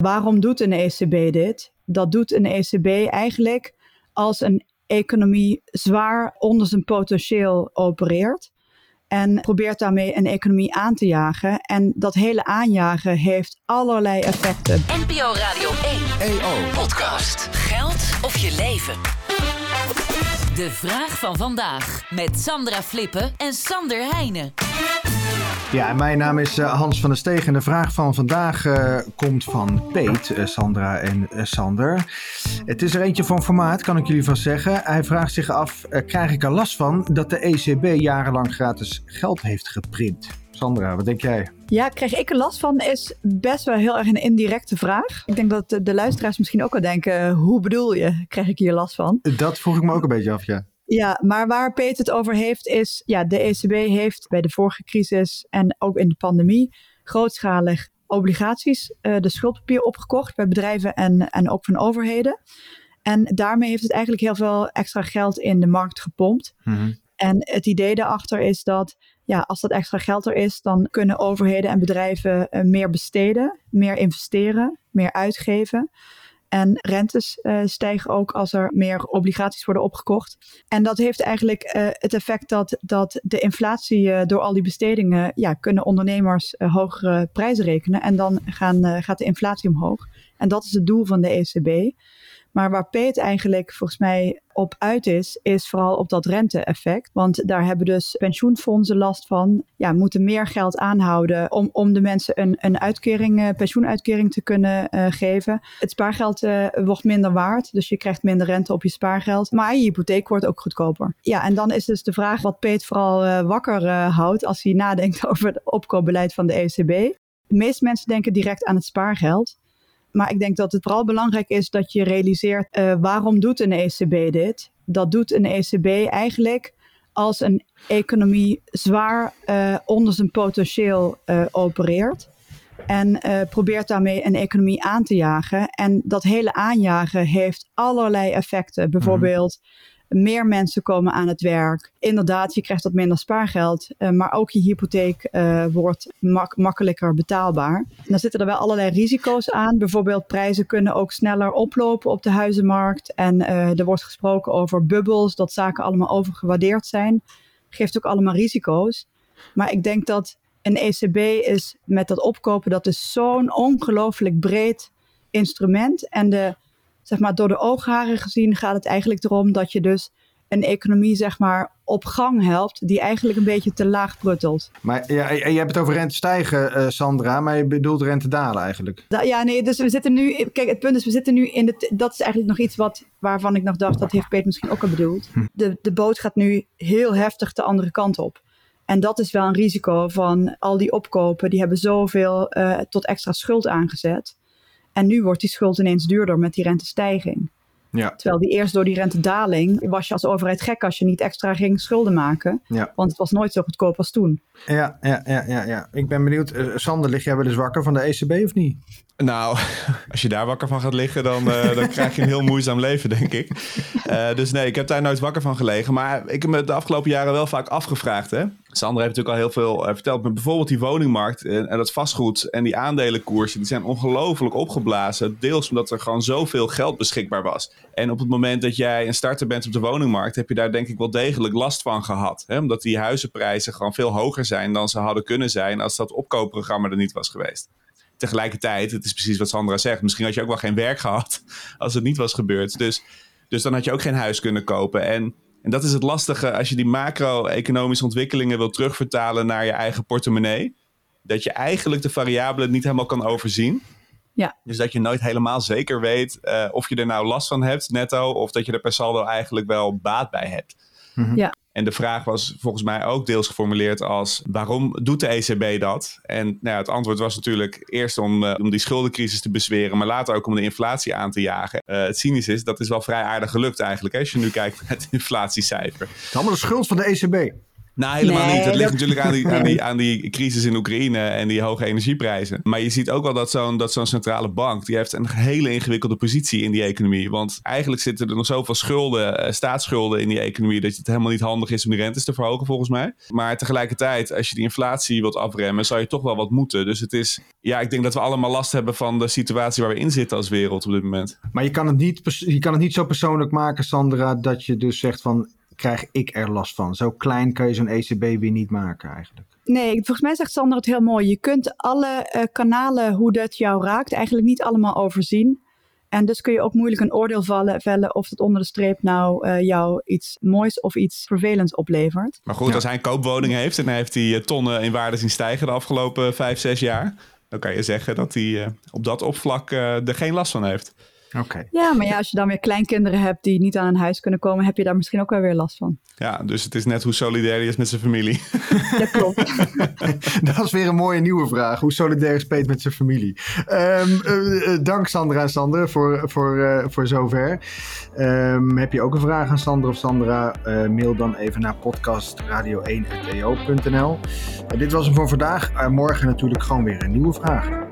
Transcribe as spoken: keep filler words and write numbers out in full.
Waarom doet een E C B dit? Dat doet een E C B eigenlijk als een economie zwaar onder zijn potentieel opereert. En probeert daarmee een economie aan te jagen. En dat hele aanjagen heeft allerlei effecten. N P O Radio één. E O Podcast. Geld of je leven. De vraag van vandaag. Met Sandra Flippen en Sander Heijnen. Ja, mijn naam is uh, Hans van der Steeg en de vraag van vandaag uh, komt van Piet, uh, Sandra en uh, Sander. Het is er eentje van formaat, kan ik jullie van zeggen. Hij vraagt zich af, uh, krijg ik er last van dat de E C B jarenlang gratis geld heeft geprint? Sandra, wat denk jij? Ja, krijg ik er last van is best wel heel erg een indirecte vraag. Ik denk dat de, de luisteraars misschien ook al denken, hoe bedoel je, krijg ik hier last van? Dat vroeg ik me ook een beetje af, ja. Ja, maar waar Piet het over heeft is, ja, de E C B heeft bij de vorige crisis en ook in de pandemie grootschalig obligaties, uh, de schuldpapier opgekocht bij bedrijven en, en ook van overheden. En daarmee heeft het eigenlijk heel veel extra geld in de markt gepompt. Mm-hmm. En het idee daarachter is dat, ja, als dat extra geld er is, dan kunnen overheden en bedrijven uh, meer besteden, meer investeren, meer uitgeven. En rentes uh, stijgen ook als er meer obligaties worden opgekocht. En dat heeft eigenlijk uh, het effect dat, dat de inflatie uh, door al die bestedingen... ja, kunnen ondernemers uh, hogere prijzen rekenen. En dan gaan, uh, gaat de inflatie omhoog. En dat is het doel van de E C B. Maar waar Piet eigenlijk volgens mij op uit is, is vooral op dat rente-effect. Want daar hebben dus pensioenfondsen last van. Ja, moeten meer geld aanhouden om, om de mensen een, een uitkering, een pensioenuitkering te kunnen uh, geven. Het spaargeld uh, wordt minder waard, dus je krijgt minder rente op je spaargeld. Maar je hypotheek wordt ook goedkoper. Ja, en dan is dus de vraag wat Piet vooral uh, wakker uh, houdt als hij nadenkt over het opkoopbeleid van de E C B. De meeste mensen denken direct aan het spaargeld. Maar ik denk dat het vooral belangrijk is dat je realiseert uh, waarom doet een E C B dit? Dat doet een E C B eigenlijk als een economie zwaar uh, onder zijn potentieel uh, opereert. En uh, probeert daarmee een economie aan te jagen. En dat hele aanjagen heeft allerlei effecten. Bijvoorbeeld mm. meer mensen komen aan het werk. Inderdaad, je krijgt wat minder spaargeld. Uh, maar ook je hypotheek uh, wordt mak- makkelijker betaalbaar. En dan zitten er wel allerlei risico's aan. Bijvoorbeeld prijzen kunnen ook sneller oplopen op de huizenmarkt. En uh, er wordt gesproken over bubbels. Dat zaken allemaal overgewaardeerd zijn. Geeft ook allemaal risico's. Maar ik denk dat... een E C B is met dat opkopen, dat is zo'n ongelooflijk breed instrument. En de, zeg maar, door de oogharen gezien gaat het eigenlijk erom dat je dus een economie, zeg maar, op gang helpt die eigenlijk een beetje te laag pruttelt. Maar ja, je hebt het over rente stijgen, uh, Sandra, maar je bedoelt rente dalen eigenlijk. Da- ja, nee, dus we zitten nu... Kijk, het punt is, we zitten nu in de... Dat is eigenlijk nog iets wat, waarvan ik nog dacht, dat heeft Piet misschien ook al bedoeld. De, de boot gaat nu heel heftig de andere kant op. En dat is wel een risico van al die opkopen. Die hebben zoveel uh, tot extra schuld aangezet. En nu wordt die schuld ineens duurder met die rentestijging. Ja. Terwijl die eerst door die rentedaling was je als overheid gek als je niet extra ging schulden maken. Ja. Want het was nooit zo goedkoop als toen. Ja, ja, ja, ja, ja. Ik ben benieuwd. Uh, Sander, lig jij wel eens wakker van de E C B of niet? Nou, als je daar wakker van gaat liggen, dan, uh, dan krijg je een heel moeizaam leven, denk ik. Uh, dus nee, ik heb daar nooit wakker van gelegen. Maar ik heb me de afgelopen jaren wel vaak afgevraagd. Hè? Sander heeft natuurlijk al heel veel uh, verteld. Maar bijvoorbeeld die woningmarkt en, en dat vastgoed en die aandelenkoersen, die zijn ongelooflijk opgeblazen. Deels omdat er gewoon zoveel geld beschikbaar was. En op het moment dat jij een starter bent op de woningmarkt, heb je daar denk ik wel degelijk last van gehad. Hè? Omdat die huizenprijzen gewoon veel hoger zijn dan ze hadden kunnen zijn als dat opkoopprogramma er niet was geweest. Tegelijkertijd, het is precies wat Sandra zegt, misschien had je ook wel geen werk gehad als het niet was gebeurd. Dus, dus dan had je ook geen huis kunnen kopen. En, en dat is het lastige als je die macro-economische ontwikkelingen wil terugvertalen naar je eigen portemonnee. Dat je eigenlijk de variabelen niet helemaal kan overzien. Ja. Dus dat je nooit helemaal zeker weet uh, of je er nou last van hebt netto of dat je er per saldo eigenlijk wel baat bij hebt. Mm-hmm. Ja. En de vraag was volgens mij ook deels geformuleerd als waarom doet de E C B dat? En nou ja, het antwoord was natuurlijk eerst om, uh, om die schuldencrisis te bezweren, maar later ook om de inflatie aan te jagen. Uh, het cynische is, dat is wel vrij aardig gelukt eigenlijk, hè, als je nu kijkt naar het inflatiecijfer. Het is allemaal de schuld van de E C B. Nou, helemaal nee, niet. Het ligt dat... natuurlijk aan die, aan, die, aan die crisis in Oekraïne en die hoge energieprijzen. Maar je ziet ook wel dat zo'n, dat zo'n centrale bank, die heeft een hele ingewikkelde positie in die economie. Want eigenlijk zitten er nog zoveel schulden, staatsschulden in die economie, dat het helemaal niet handig is om de rentes te verhogen volgens mij. Maar tegelijkertijd, als je die inflatie wilt afremmen, zou je toch wel wat moeten. Dus het is, ja, ik denk dat we allemaal last hebben van de situatie waar we in zitten als wereld op dit moment. Maar je kan het niet, pers- je kan het niet zo persoonlijk maken, Sandra, dat je dus zegt van, krijg ik er last van? Zo klein kan je zo'n E C B weer niet maken eigenlijk. Nee, volgens mij zegt Sander het heel mooi. Je kunt alle uh, kanalen, hoe dat jou raakt, eigenlijk niet allemaal overzien. En dus kun je ook moeilijk een oordeel vallen, vellen of het onder de streep nou uh, jou iets moois of iets vervelends oplevert. Maar goed, ja. Als hij een koopwoning heeft en hij heeft die tonnen in waarde zien stijgen de afgelopen vijf, zes jaar, dan kan je zeggen dat hij uh, op dat opvlak uh, er geen last van heeft. Okay. Ja, maar ja, als je dan weer kleinkinderen hebt die niet aan een huis kunnen komen, heb je daar misschien ook wel weer last van. Ja, dus het is net hoe solidair hij is met zijn familie. Dat klopt. Dat is weer een mooie nieuwe vraag. Hoe solidair is Piet met zijn familie? Um, uh, uh, dank Sandra en Sander voor, voor, uh, voor zover. Um, heb je ook een vraag aan Sander of Sandra? Uh, mail dan even naar podcast radio one punt e o punt n l. Uh, dit was hem voor vandaag. Uh, morgen natuurlijk gewoon weer een nieuwe vraag.